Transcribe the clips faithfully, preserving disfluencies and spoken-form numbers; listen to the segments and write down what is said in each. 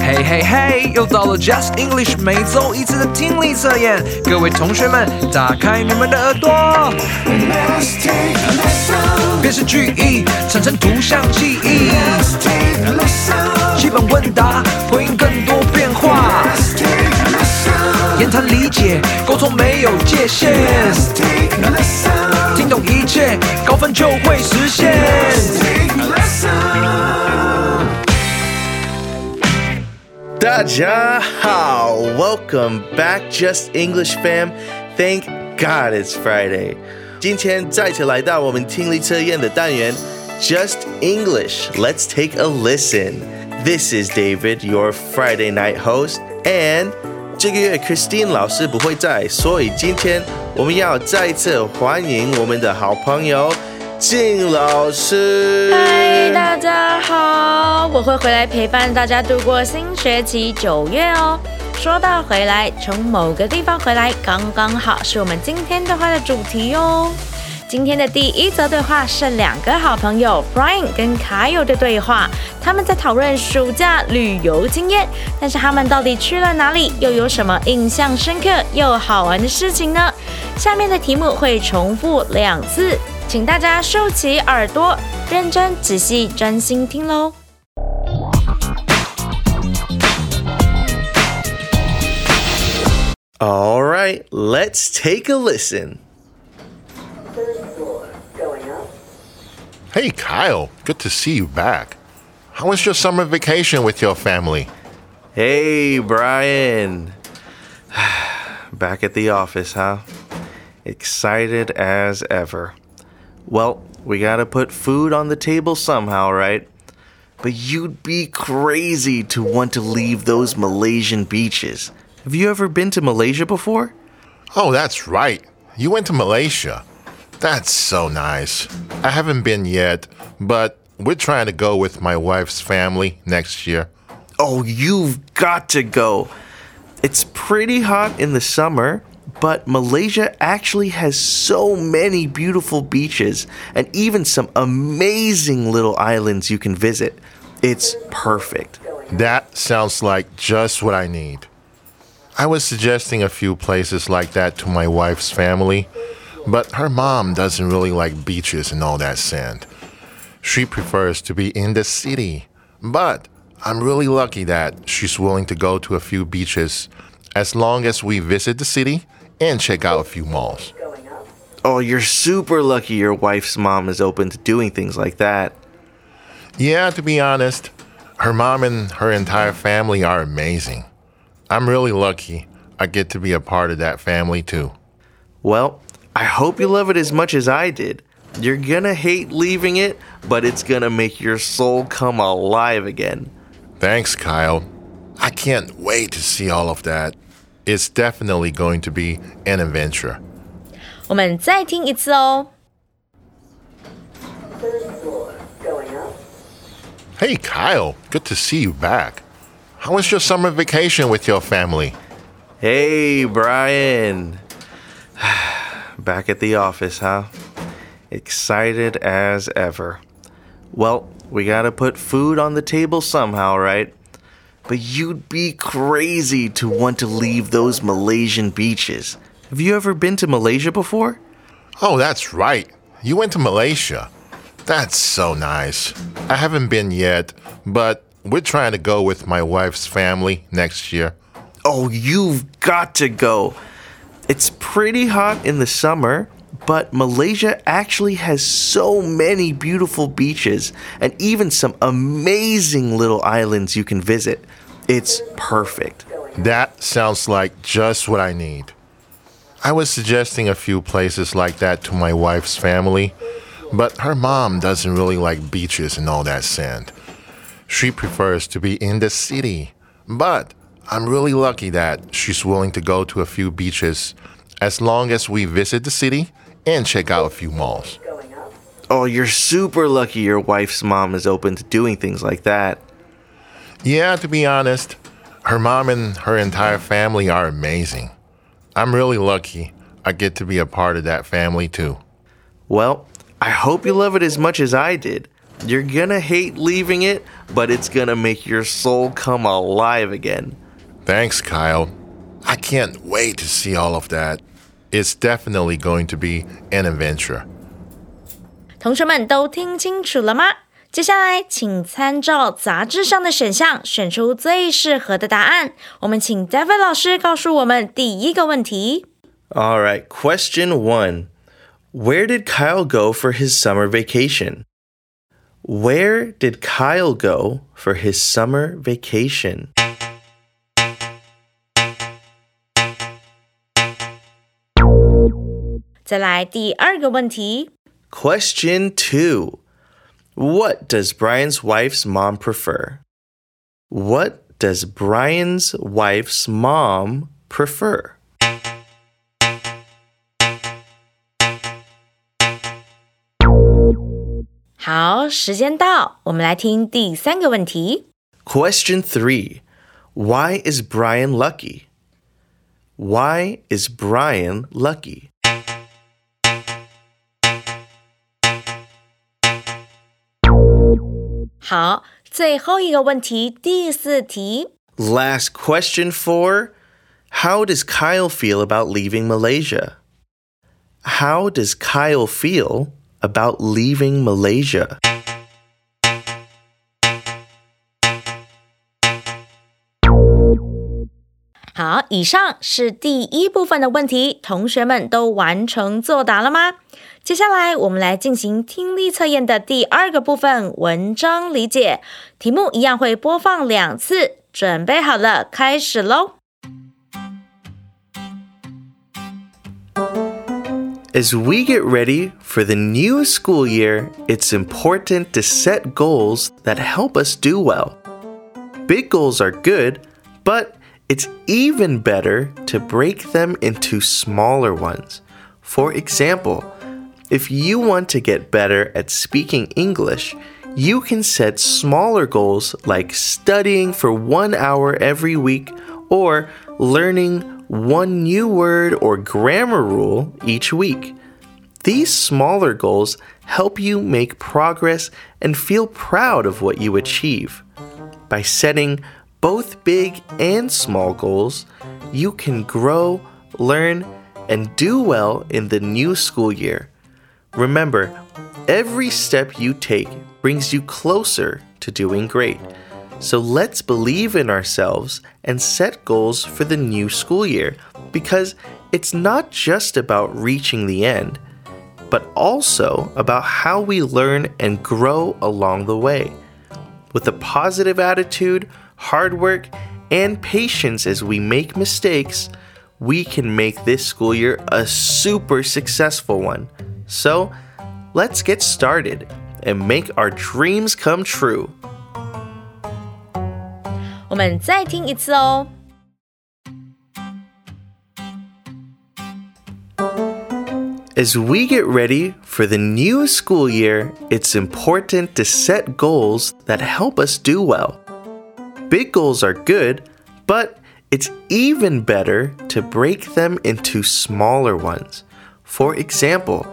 嘿嘿嘿，又到了 Just English 每周一次的听力测验，各位同学们，打开你们的耳朵。辨识句意，产生图像记忆。基本问答，回应更多变化。言谈理解，沟通没有界限。听懂一切，高分就会实现。大家好 ，Welcome back, Just English fam. Thank God it's Friday. 今天再次来到我们听力测验的单元 Just English. Let's take a listen. This is David, your Friday night host. And 这个月 Christine 老师不会在，所以今天我们要再次欢迎我们的好朋友。静老师，嗨，大家好，我会回来陪伴大家度过新学期九月哦。说到回来，从某个地方回来，刚刚好是我们今天对话的主题哦。今天的第一则对话是两个好朋友 Brian 跟 Kyle 的对话，他们在讨论暑假旅游经验，但是他们到底去了哪里，又有什么印象深刻又好玩的事情呢？下面的题目会重复两次。请大家竖起耳朵，认真、仔细、专心听喽。All right, let's take a listen. Third floor, going up. Hey, Kyle, good to see you back. How was your summer vacation with your family? Hey, Brian. Back at the office, huh? Excited as ever.Well, we gotta put food on the table somehow, right? But you'd be crazy to want to leave those Malaysian beaches. Have you ever been to Malaysia before? Oh, that's right. You went to Malaysia. That's so nice. I haven't been yet, but we're trying to go with my wife's family next year. Oh, you've got to go. It's pretty hot in the summer.But Malaysia actually has so many beautiful beaches and even some amazing little islands you can visit. It's perfect. That sounds like just what I need. I was suggesting a few places like that to my wife's family, but her mom doesn't really like beaches and all that sand. She prefers to be in the city, but I'm really lucky that she's willing to go to a few beaches as long as we visit the city.And check out a few malls. Oh, you're super lucky your wife's mom is open to doing things like that. Yeah, to be honest, her mom and her entire family are amazing. I'm really lucky I get to be a part of that family too. Well, I hope you love it as much as I did. You're gonna hate leaving it, but it's gonna make your soul come alive again. Thanks, Kyle. I can't wait to see all of that.It's definitely going to be an adventure. 我们再听一次哦。Hey, Kyle, good to see you back. How was your summer vacation with your family? Hey, Brian. Back at the office, huh? Excited as ever. Well, we gotta put food on the table somehow, right?But you'd be crazy to want to leave those Malaysian beaches. Have you ever been to Malaysia before? Oh, that's right. You went to Malaysia. That's so nice. I haven't been yet, but we're trying to go with my wife's family next year. Oh, you've got to go. It's pretty hot in the summer, but Malaysia actually has so many beautiful beaches and even some amazing little islands you can visit.It's perfect. That sounds like just what I need. I was suggesting a few places like that to my wife's family, but her mom doesn't really like beaches and all that sand. She prefers to be in the city, but I'm really lucky that she's willing to go to a few beaches as long as we visit the city and check out a few malls. Oh, you're super lucky your wife's mom is open to doing things like that.Yeah, to be honest, her mom and her entire family are amazing. I'm really lucky I get to be a part of that family too. Well, I hope you love it as much as I did. You're gonna hate leaving it, but it's gonna make your soul come alive again. Thanks, Kyle. I can't wait to see all of that. It's definitely going to be an adventure. 同学们都听清楚了吗？接下来请参照杂志上的选项选出最适合的答案。我们请 David 老师告诉我们第一个问题。All right, question one. Where did Kyle go for his summer vacation? Where did Kyle go for his summer vacation? 再来第二个问题。Question two. What does Brian's wife's mom prefer? What does Brian's wife's mom prefer?好，时间到，我们来听第三个问题。Question three. Why is Brian lucky? Why is Brian lucky? 好，最后一个问题，第四题。Last question four. How does Kyle feel about leaving Malaysia? How does Kyle feel?About leaving Malaysia. 好，以上是第一部分的问题，同学们都完成作答了吗？接下来我们来进行听力测验的第二个部分，文章理解。题目一样会播放两次，准备好了，开始咯。As we get ready for the new school year, it's important to set goals that help us do well. Big goals are good, but it's even better to break them into smaller ones. For example, if you want to get better at speaking English, you can set smaller goals like studying for one hour every week or learning one new word or grammar rule each week. These smaller goals help you make progress and feel proud of what you achieve. By setting both big and small goals, you can grow, learn, and do well in the new school year. Remember, every step you take brings you closer to doing great.So let's believe in ourselves and set goals for the new school year, because it's not just about reaching the end, but also about how we learn and grow along the way. With a positive attitude, hard work, and patience as we make mistakes, we can make this school year a super successful one. So let's get started and make our dreams come true.我们再听一次哦。As we get ready for the new school year, it's important to set goals that help us do well. Big goals are good, but it's even better to break them into smaller ones. For example,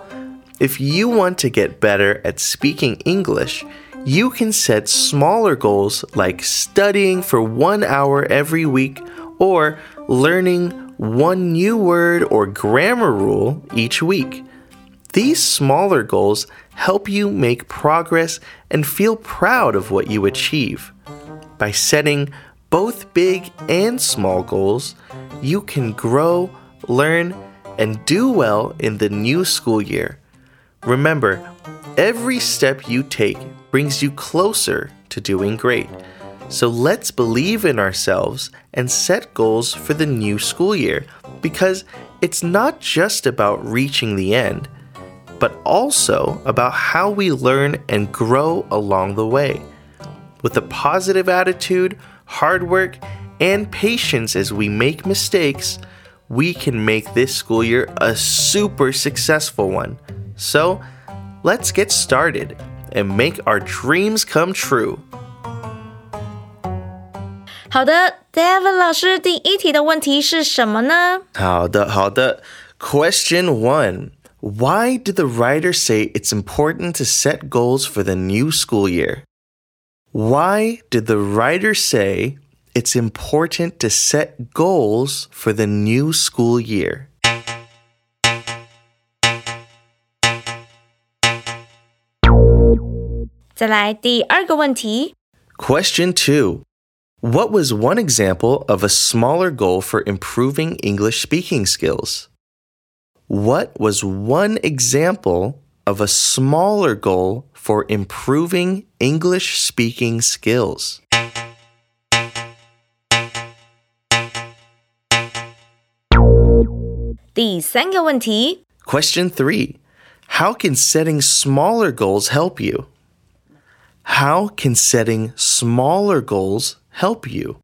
if you want to get better at speaking English,You can set smaller goals like studying for one hour every week or learning one new word or grammar rule each week. These smaller goals help you make progress and feel proud of what you achieve. By setting both big and small goals, you can grow, learn, and do well in the new school year. Remember, every step you take,brings you closer to doing great. So let's believe in ourselves and set goals for the new school year, because it's not just about reaching the end, but also about how we learn and grow along the way. With a positive attitude, hard work, and patience as we make mistakes, we can make this school year a super successful one. So let's get started.And make our dreams come true. 好的 David 老师，第一题的问题是什么呢？好的，好的。Question one. Why did the writer say it's important to set goals for the new school year? Why did the writer say it's important to set goals for the new school year? Question two. What was one example of a smaller goal for improving English speaking skills? What was one example of a smaller goal for improving English speaking skills? Question three. How can setting smaller goals help you? How can setting smaller goals help you?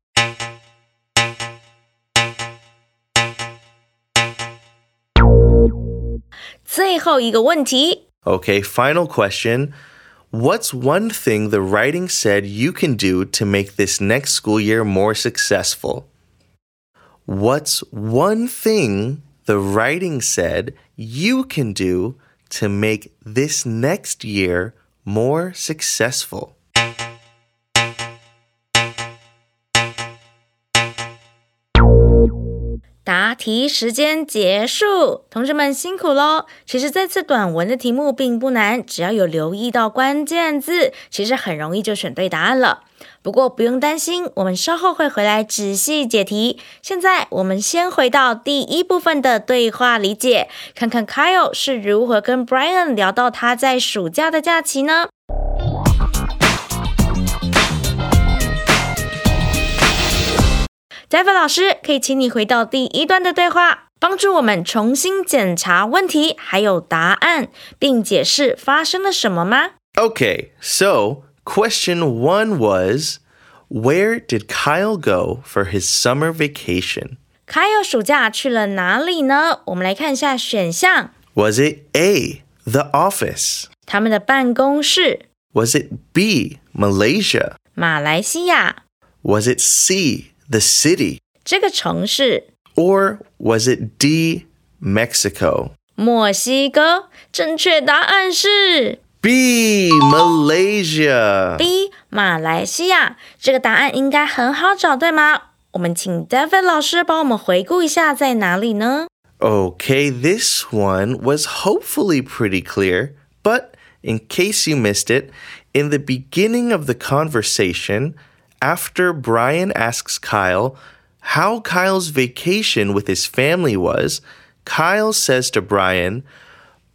Okay, final question. What's one thing the writing said you can do to make this next school year more successful? What's one thing the writing said you can do to make this next year more successful?答题时间结束，同学们辛苦咯。其实这次短文的题目并不难，只要有留意到关键字，其实很容易就选对答案了。不过不用担心，我们稍后会回来仔细解题。现在我们先回到第一部分的对话理解，看看 Kyle 是如何跟 Brian 聊到他在暑假的假期呢？David 老师，可以请你回到第一段的对话，帮助我们重新检查问题还有答案，并解释发生了什么吗？ Okay, so question one was, where did Kyle go for his summer vacation? Kyle 暑假去了哪里呢？我们来看一下选项。Was it A, the office? 他们的办公室。Was it B, Malaysia? 马来西亚。Was it C,The city? 这个城市。 Or was it D, Mexico? 墨西哥。正确答案是 B, Malaysia. B, 马来西亚。这个答案应该很好找，对吗？我们请 David 老师帮我们回顾一下在哪里呢？ Okay, this one was hopefully pretty clear, but in case you missed it, in the beginning of the conversation,After Brian asks Kyle how Kyle's vacation with his family was, Kyle says to Brian,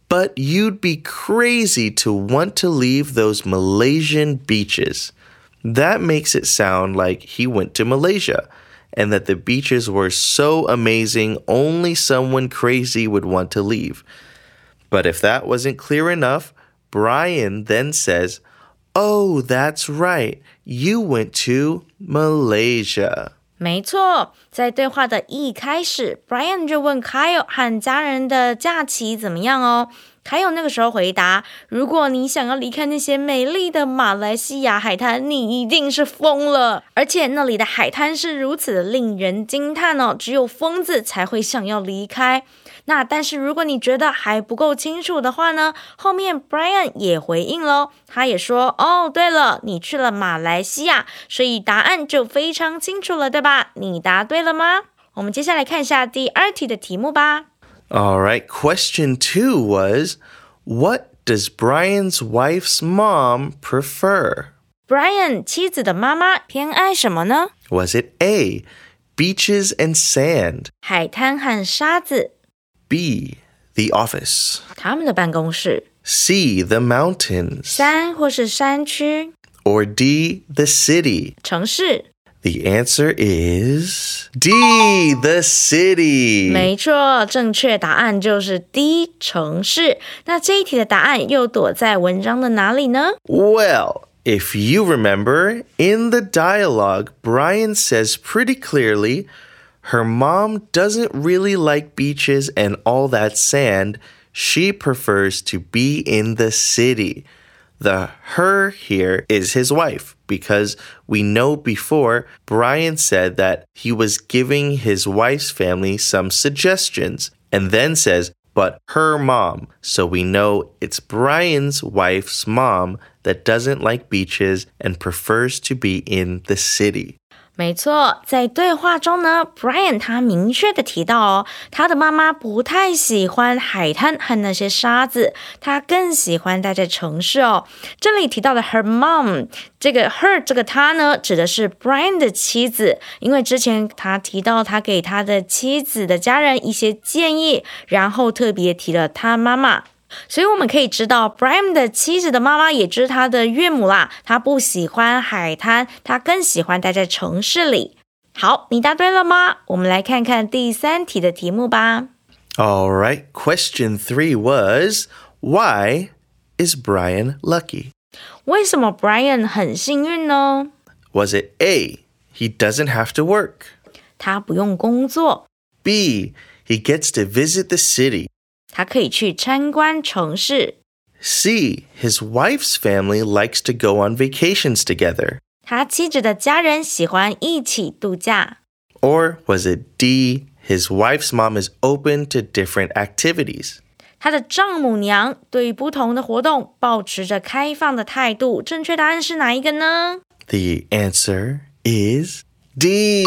"But you'd be crazy to want to leave those Malaysian beaches." That makes it sound like he went to Malaysia and that the beaches were so amazing only someone crazy would want to leave. But if that wasn't clear enough, Brian then says,Oh, that's right. You went to Malaysia. 没错，在对话的一开始 ，Brian 就问 Kyle 和家人的假期怎么样哦。Kyle 那个时候回答：如果你想要离开那些美丽的马来西亚海滩，你一定是疯了。而且那里的海滩是如此的令人惊叹哦，只有疯子才会想要离开。那但是如果你觉得还不够清楚的话呢，后面 Brian 也回应咯，他也说哦对了，你去了马来西亚，所以答案就非常清楚了，对吧？你答对了吗？我们接下来看一下第二题的题目吧。All right, question two was, what does Brian's wife's mom prefer? Brian 妻子的妈妈偏爱什么呢？ Was it A, beaches and sand? 海滩和沙子。B, the office. 他们的办公室。C, the mountains. 山或是山区。Or D, the city. 城市。The answer is D, the city. 没错，正确答案就是 D, 城市。那这一题的答案又躲在文章的哪里呢？ Well, if you remember, in the dialogue, Brian says pretty clearly,Her mom doesn't really like beaches and all that sand. She prefers to be in the city. The her here is his wife because we know before Brian said that he was giving his wife's family some suggestions and then says, but her mom. So we know it's Brian's wife's mom that doesn't like beaches and prefers to be in the city. 没错，在对话中呢 Brian 他明确的提到哦，他的妈妈不太喜欢海滩和那些沙子，他更喜欢待在城市哦。这里提到的 her mom， 这个 her 这个她呢，指的是 Brian 的妻子，因为之前他提到他给他的妻子的家人一些建议，然后特别提了他妈妈。所以我们可以知道 Brian 的妻子的妈妈也就是他的岳母啦，他不喜欢海滩，他更喜欢待在城市里。好，你答对了吗？我们来看看第三题的题目吧。 Alright, question three was, why is Brian lucky? 为什么 Brian 很幸运呢？ Was it A, he doesn't have to work? 他不用工作。 B, he gets to visit the city.他可以去参观城市。 C, his wife's family likes to go on vacations together. 他妻子的家人喜欢一起度假。 Or was it D, his wife's mom is open to different activities. 他的丈母娘对不同的活动抱持着开放的态度。正确答案是哪一个呢？ The answer is D,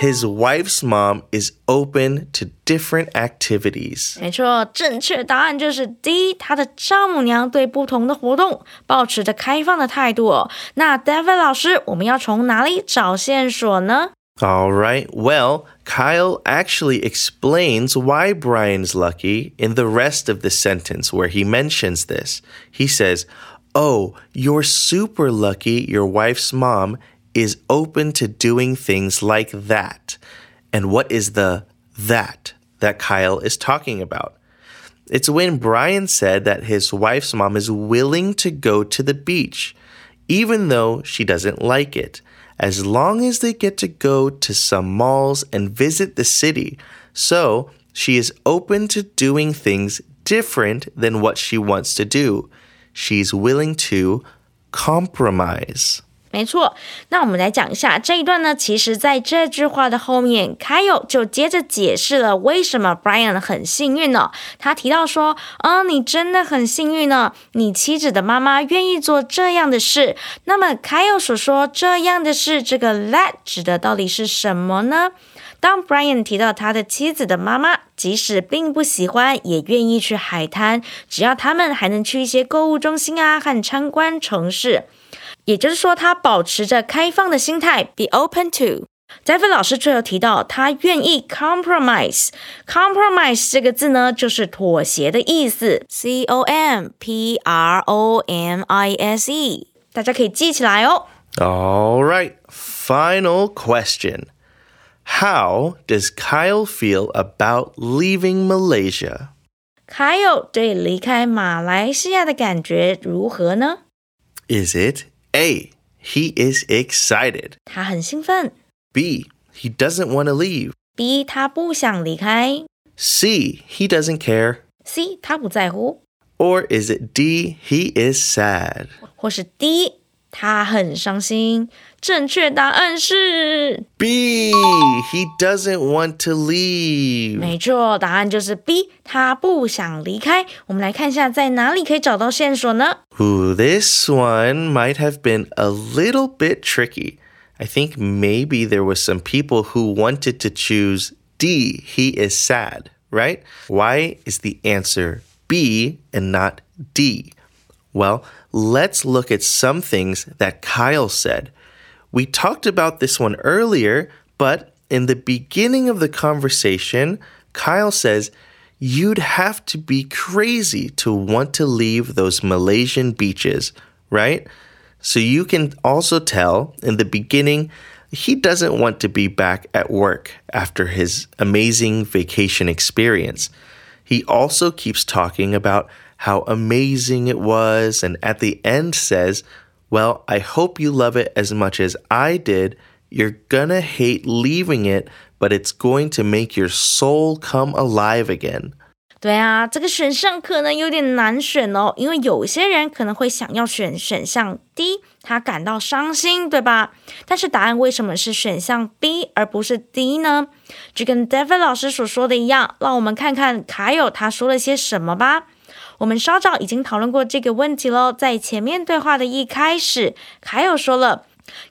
his wife's mom is open to different activities. 没错，正确答案就是 D, 他的丈母娘对不同的活动抱持着开放的态度哦。那 David 老师，我们要从哪里找线索呢？ All right, well, Kyle actually explains why Brian's lucky in the rest of the sentence where he mentions this. He says, oh, you're super lucky your wife's mom is open to doing things like that. And what is the that that Kyle is talking about? It's when Brian said that his wife's mom is willing to go to the beach, even though she doesn't like it, as long as they get to go to some malls and visit the city. So she is open to doing things different than what she wants to do. She's willing to compromise.没错，那我们来讲一下这一段呢，其实在这句话的后面 Kyle 就接着解释了为什么 Brian 很幸运呢。他提到说嗯，你真的很幸运呢，你妻子的妈妈愿意做这样的事。那么 Kyle 所说这样的事，这个 that 指的到底是什么呢？当 Brian 提到他的妻子的妈妈即使并不喜欢也愿意去海滩，只要他们还能去一些购物中心啊和参观城市，也就是说他保持着开放的心态 be open to。 David 老师最后提到他愿意 compromise， compromise 这个字呢就是妥协的意思， C O M P R O M I S E， 大家可以记起来哦。 Alright, final question. How does Kyle feel about leaving Malaysia? Kyle 对离开马来西亚的感觉如何呢？ Is it A, he is excited. 他很兴奋。 B, he doesn't want to leave. B, 他不想离开。 C, he doesn't care. C, 他不在乎。 Or is it D, he is sad. 或是 D,他很伤心。正确答案是 B, he doesn't want to leave. 没错，答案就是 B, 他不想离开。我们来看一下在哪里可以找到线索呢？ Ooh, this one might have been a little bit tricky. I think maybe there were some people who wanted to choose D, he is sad, right? Why is the answer B and not D?Well, let's look at some things that Kyle said. We talked about this one earlier, but in the beginning of the conversation, Kyle says, you'd have to be crazy to want to leave those Malaysian beaches, right? So you can also tell in the beginning, he doesn't want to be back at work after his amazing vacation experience. He also keeps talking about how amazing it was, and at the end says, well, I hope you love it as much as I did. You're gonna hate leaving it, but it's going to make your soul come alive again. 对啊，这个选项可能有点难选哦，因为有些人可能会想要选选项 D， 他感到伤心，对吧？但是答案为什么是选项 B 而不是 D 呢？ 就跟 David 老师所说的一样，让我们看看 Kyle 他说了些什么吧。 我们稍早已经讨论过这个问题咯，在前面对话的一开始， Kyle 说了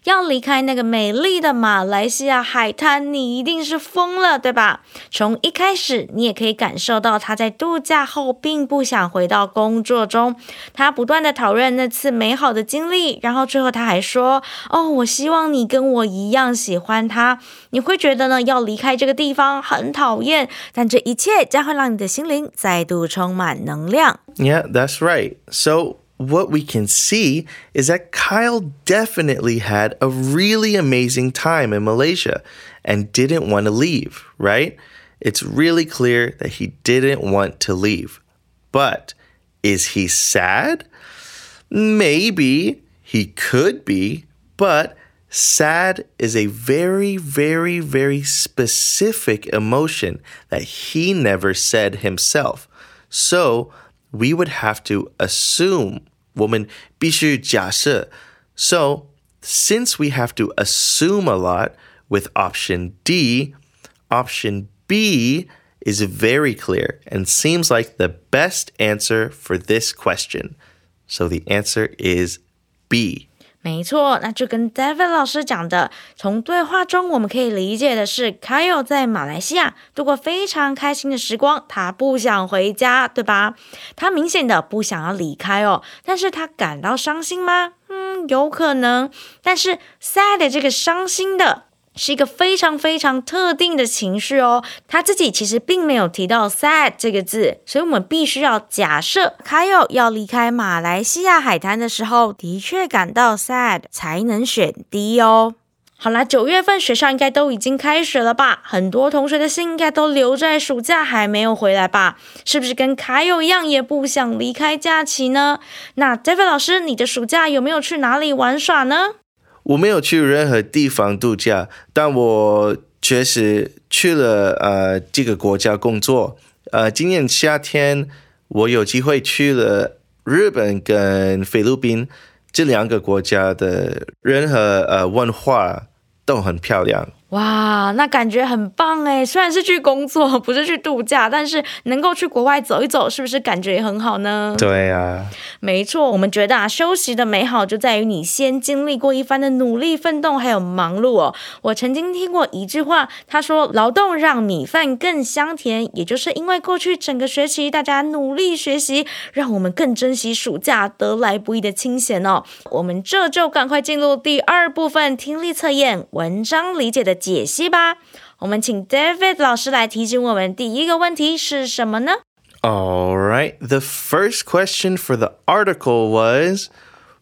要离开那个美丽的马来西亚海滩，你一定是疯了，对吧？从一开始你也可以感受到他在度假后并不想回到工作中，他不断的讨论那次美好的经历，然后最后他还说，哦，我希望你跟我一样喜欢他，你会觉得呢要离开这个地方很讨厌，但这一切将会让你的心灵再度充满能量。 Yeah, that's right. So what we can see is that Kyle definitely had a really amazing time in Malaysia and didn't want to leave, right? It's really clear that he didn't want to leave. But is he sad? Maybe he could be, but sad is a very, very, very specific emotion that he never said himself. So we would have to assume 我们必须假设. So, since we have to assume a lot with option D, option B is very clear and seems like the best answer for this question. So the answer is B. 没错，那就跟 David 老师讲的，从对话中我们可以理解的是 Kyle 在马来西亚度过非常开心的时光，他不想回家，对吧？他明显的不想要离开哦，但是他感到伤心吗？嗯，有可能，但是 sad 这个伤心的 是一个非常非常特定的情绪哦，他自己其实并没有提到 sad 这个字，所以我们必须要假设 Kyle 要离开马来西亚海滩的时候的确感到 sad 才能选 D 哦。 好啦，九月份学校应该都已经开学了吧？很多同学的心应该都留在暑假还没有回来吧？是不是跟 Kyle 一样也不想离开假期呢？那 David 老师，你的暑假有没有去哪里玩耍呢？ 我没有去任何地方度假，但我确实去了呃这个国家工作。呃，今年夏天我有机会去了日本跟菲律宾，这两个国家的人和呃文化都很漂亮。 哇，那感觉很棒诶，虽然是去工作，不是去度假，但是能够去国外走一走，是不是感觉也很好呢？对啊，没错，我们觉得啊，休息的美好就在于你先经历过一番的努力奋斗还有忙碌哦。我曾经听过一句话，他说劳动让米饭更香甜，也就是因为过去整个学期大家努力学习，让我们更珍惜暑假，得来不易的清闲哦。我们这就赶快进入第二部分听力测验文章理解的解析吧。 我们请David老师来提醒我们第一个问题是什么呢？ All right, the first question for the article was,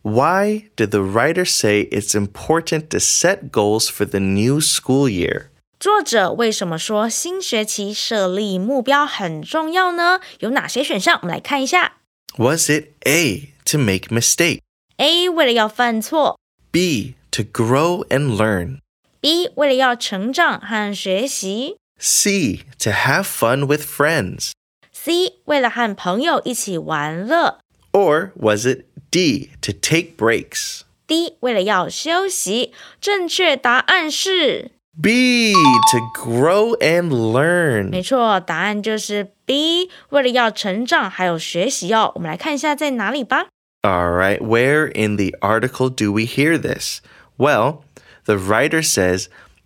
why did the writer say it's important to set goals for the new school year? 作者为什么说新学期设立目标很重要呢？有哪些选项？我们来看一下。 Was it A, to make mistakes? A, 为了要犯错。 B, to grow and learn. B 为了要成长和学习。 C to have fun with friends. C 为了和朋友一起玩乐。 Or was it D to take breaks? D 为了要休息。正确答案是 B to grow and learn. 没错，答案就是 B 为了要成长还有学习哦。我们来看一下在哪里吧。 All right, where in the article do we hear this? Well, the writer says,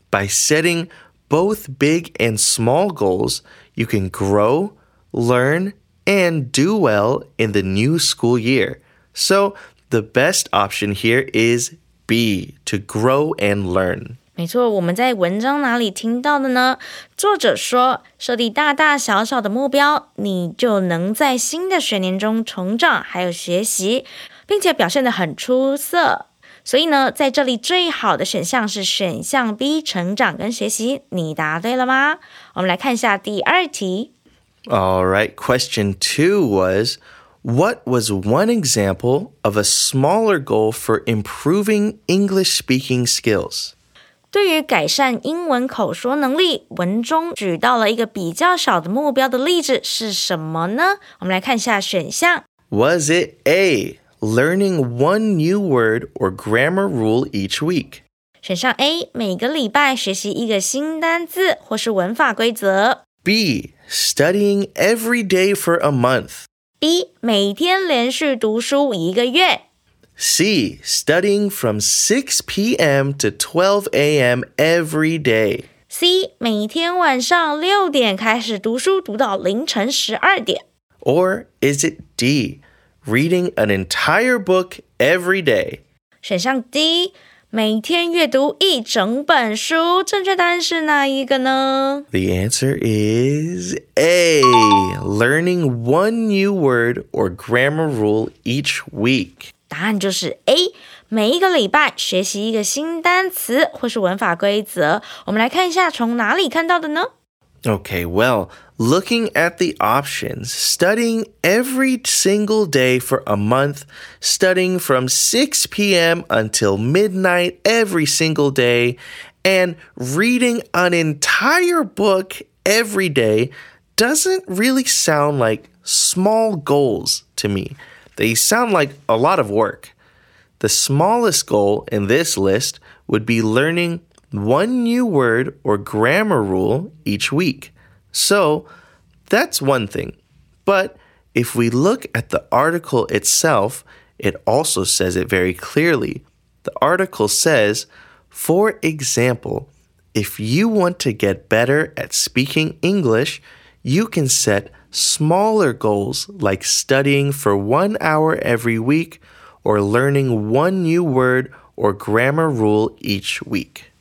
by setting both big and small goals, you can grow, learn, and do well in the new school year. So the best option here is B, to grow and learn. 没错，我们在文章哪里听到的呢？作者说，设立大大小小的目标，你就能在新的学年中成长还有学习，并且表现得很出色。 所以呢，在这里最好的选项是选项 B，成长跟学习。你答对了吗？我们来看一下第二题。 All right, question two was, what was one example of a smaller goal for improving English speaking skills? 对于改善英文口说能力，文中举到了一个比较小的目标的例子是什么呢？我们来看一下选项。Was it A, learning one new word or grammar rule each week? 选项 A, 每个礼拜学习一个新单字或是文法规则。B, studying every day for a month. B, 每天连续读书一个月。C, studying from six p.m. to twelve a.m. every day. C, 每天晚上六点开始读书，读到凌晨十二点。Or is it D, reading an entire book every day? 选项 D, 每天阅读一整本书，正确答案是哪一个呢？ The answer is A, learning one new word or grammar rule each week.答案就是 A， 每一个礼拜学习一个新单词或是文法规则。我们来看一下从哪里看到的呢？ Okay, well, looking at the options, studying every single day for a month, studying from six p.m. until midnight every single day, and reading an entire book every day doesn't really sound like small goals to me.They sound like a lot of work. The smallest goal in this list would be learning one new word or grammar rule each week. So that's one thing. But if we look at the article itself, it also says it very clearly. The article says, for example, if you want to get better at speaking English, you can set smaller goals like studying for one hour every week or learning one new word or grammar rule each week.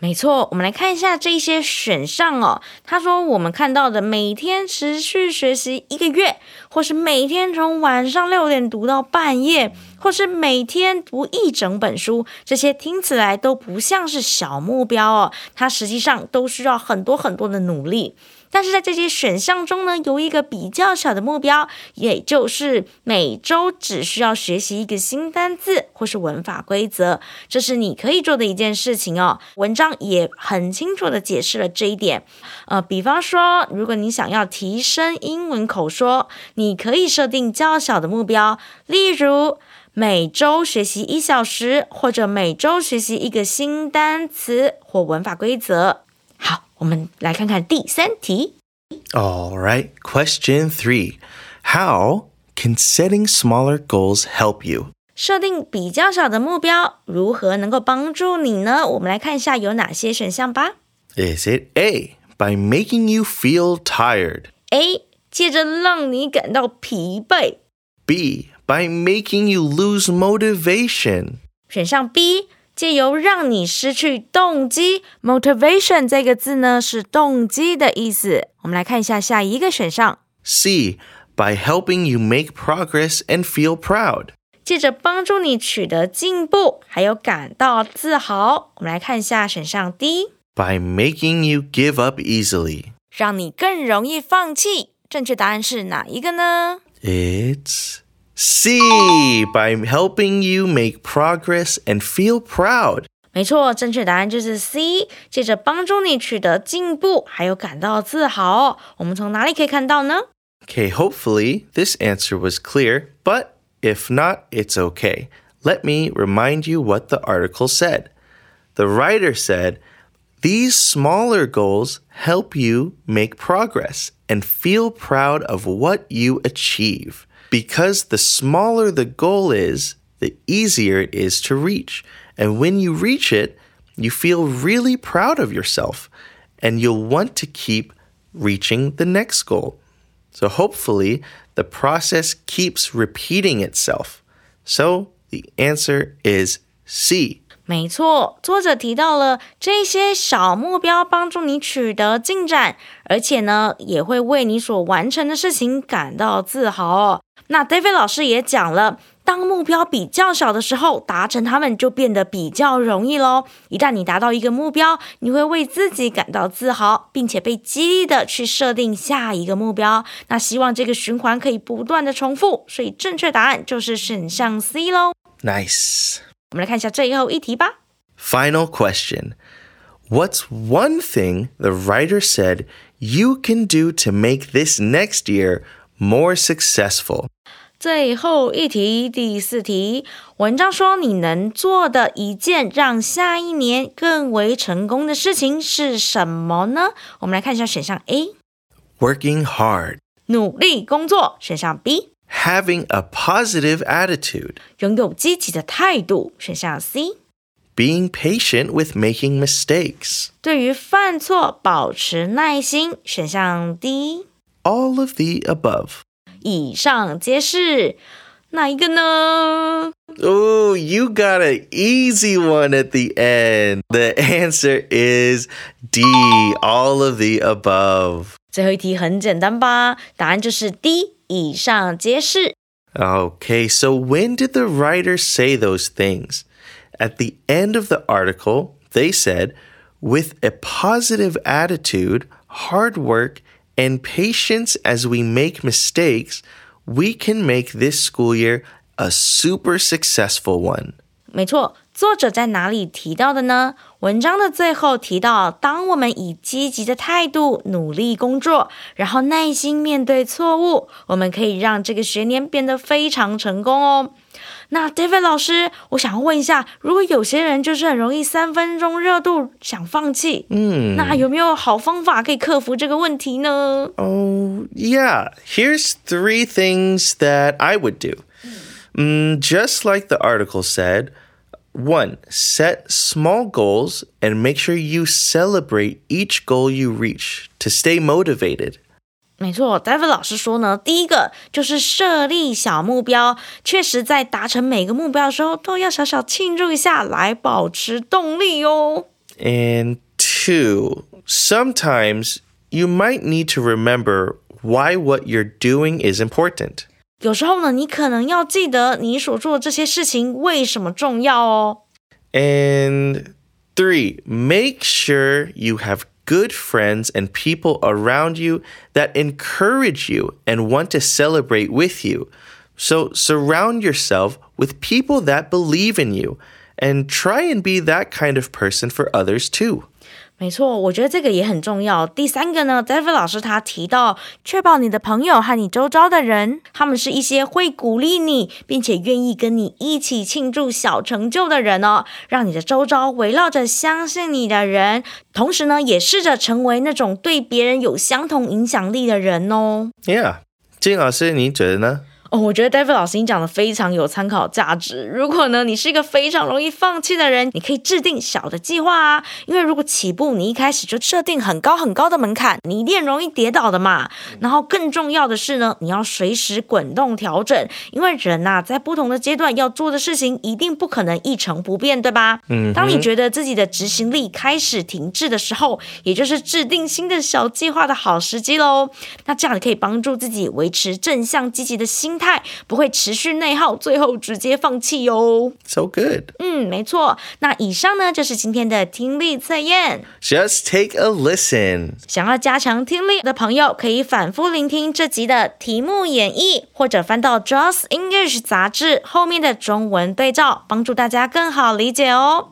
没错，我们来看一下这些选项哦。他说我们看到的每天持续学习一个月，或是每天从晚上六点读到半夜，或是每天读一整本书，这些听起来都不像是小目标哦，它实际上都需要很多很多的努力。但是在这些选项中呢，有一个比较小的目标，也就是每周只需要学习一个新单字或是文法规则，这是你可以做的一件事情哦。文章也很清楚的解释了这一点。呃，比方说，如果你想要提升英文口说，你可以设定较小的目标，例如每周学习一小时，或者每周学习一个新单词或文法规则。好，我们来看看第三题。All right, question three. How can setting smaller goals help you? 设定比较小的目标，如何能够帮助你呢？我们来看一下有哪些选项吧。Is it A, by making you feel tired? A, 借着让你感到疲惫。B, by making you lose motivation. 选项 B,借由让你失去动机 motivation 这个字呢是动机的意思。我们来看一下下一个选项 C, by helping you make progress and feel proud. 借着帮助你取得进步还有感到自豪。我们来看一下选项 D, by making you give up easily. 让你更容易放弃，正确答案是哪一个呢？ It's C, by helping you make progress and feel proud. 没错，正确答案就是 C, 借着帮助你取得进步，还有感到自豪。我们从哪里可以看到呢？ Okay, hopefully this answer was clear, but if not, it's okay. Let me remind you what the article said. The writer said, these smaller goals help you make progress and feel proud of what you achieve.Because the smaller the goal is, the easier it is to reach. And when you reach it, you feel really proud of yourself. And you'll want to keep reaching the next goal. So hopefully, the process keeps repeating itself. So the answer is C.没错，作者提到了这些小目标帮助你取得进展，而且呢，也会为你所完成的事情感到自豪哦。那 David 老师也讲了，当目标比较小的时候，达成它们就变得比较容易咯。一旦你达到一个目标，你会为自己感到自豪，并且被激励的去设定下一个目标。那希望这个循环可以不断的重复，所以正确答案就是选项 C 咯。Nice。我们来看一下最后一题吧。Final question. What's one thing the writer said you can do to make this next year more successful? 最后一题，第四题，文章说你能做的一件让下一年更为成功的事情是什么呢？我们来看一下选项 A. Working hard. 努力工作。选项 B.Having a positive attitude. 拥有积极的态度。选项 C. Being patient with making mistakes. 对于犯错保持耐心。选项 D. All of the above. 以上皆是。哪一个呢？ Oh, you got an easy one at the end. The answer is D. All of the above. 最后一题很简单吧？答案就是 D.以上皆是。 Okay, so when did the writer say those things? At the end of the article, they said, with a positive attitude, hard work, and patience as we make mistakes, we can make this school year a super successful one. 没错，作者在哪里提到的呢？文章的最后提到，当我们以积极的态度努力工作，然后耐心面对错误，我们可以让这个学年变得非常成功哦。那 David 老师，我想问一下，如果有些人就是很容易三分钟热度想放弃，嗯，那有没有好方法可以克服这个问题呢？ Oh, yeah. Here's three things that I would do. Mm, just like the article said,One, set small goals and make sure you celebrate each goal you reach to stay motivated. 没错 David 老师说呢，第一个就是设立小目标，确实在达成每个目标的时候都要小小庆祝一下，来保持动力哦。 And two, sometimes you might need to remember why what you're doing is important.有时候呢，你可能要记得你所做的这些事情为什么重要哦。And three, make sure you have good friends and people around you that encourage you and want to celebrate with you. So surround yourself with people that believe in you and try and be that kind of person for others too.没错，我觉得这个也很重要。第三个呢 David 老师他提到，确保你的朋友和你周遭的人，他们是一些会鼓励你并且愿意跟你一起庆祝小成就的人哦，让你的周遭围绕着相信你的人，同时呢也试着成为那种对别人有相同影响力的人哦。 Yeah， 金老师你觉得呢？哦，我觉得 David 老师你讲的非常有参考价值。如果呢你是一个非常容易放弃的人，你可以制定小的计划啊，因为如果起步你一开始就设定很高很高的门槛，你一定容易跌倒的嘛。然后更重要的是呢，你要随时滚动调整，因为人啊在不同的阶段要做的事情一定不可能一成不变，对吧？嗯，当你觉得自己的执行力开始停滞的时候，也就是制定新的小计划的好时机咯。那这样你可以帮助自己维持正向积极的心态，不会持续内耗，最后直接放弃哟。So good. 嗯，没错。那以上呢，就是今天的听力测验。Just take a listen. 想要加强听力的朋友，可以反复聆听这集的题目演绎，或者翻到 Just English 杂志后面的中文对照，帮助大家更好理解哦。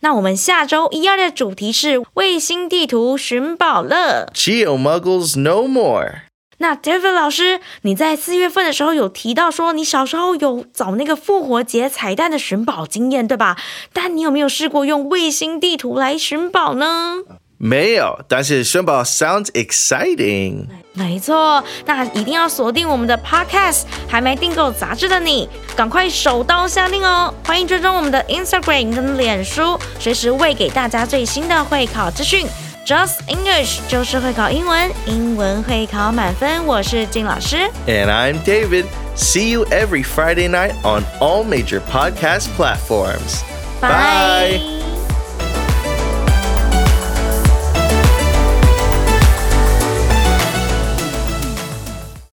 那我们下周一二的主题是卫星地图寻宝乐 Geo Muggles No More。那 David 老师，你在四月份的时候有提到说你小时候有找那个复活节彩蛋的寻宝经验，对吧？但你有没有试过用卫星地图来寻宝呢？没有，但是寻宝 sounds exciting。 没错，那一定要锁定我们的 podcast， 还没订购杂志的你赶快手刀下定哦。欢迎追踪我们的 Instagram 跟脸书，随时喂给大家最新的会考资讯。Just English 就是会考英文，英文会考满分。我是金老师 And I'm David. See you every Friday night on all major podcast platforms. Bye! Bye.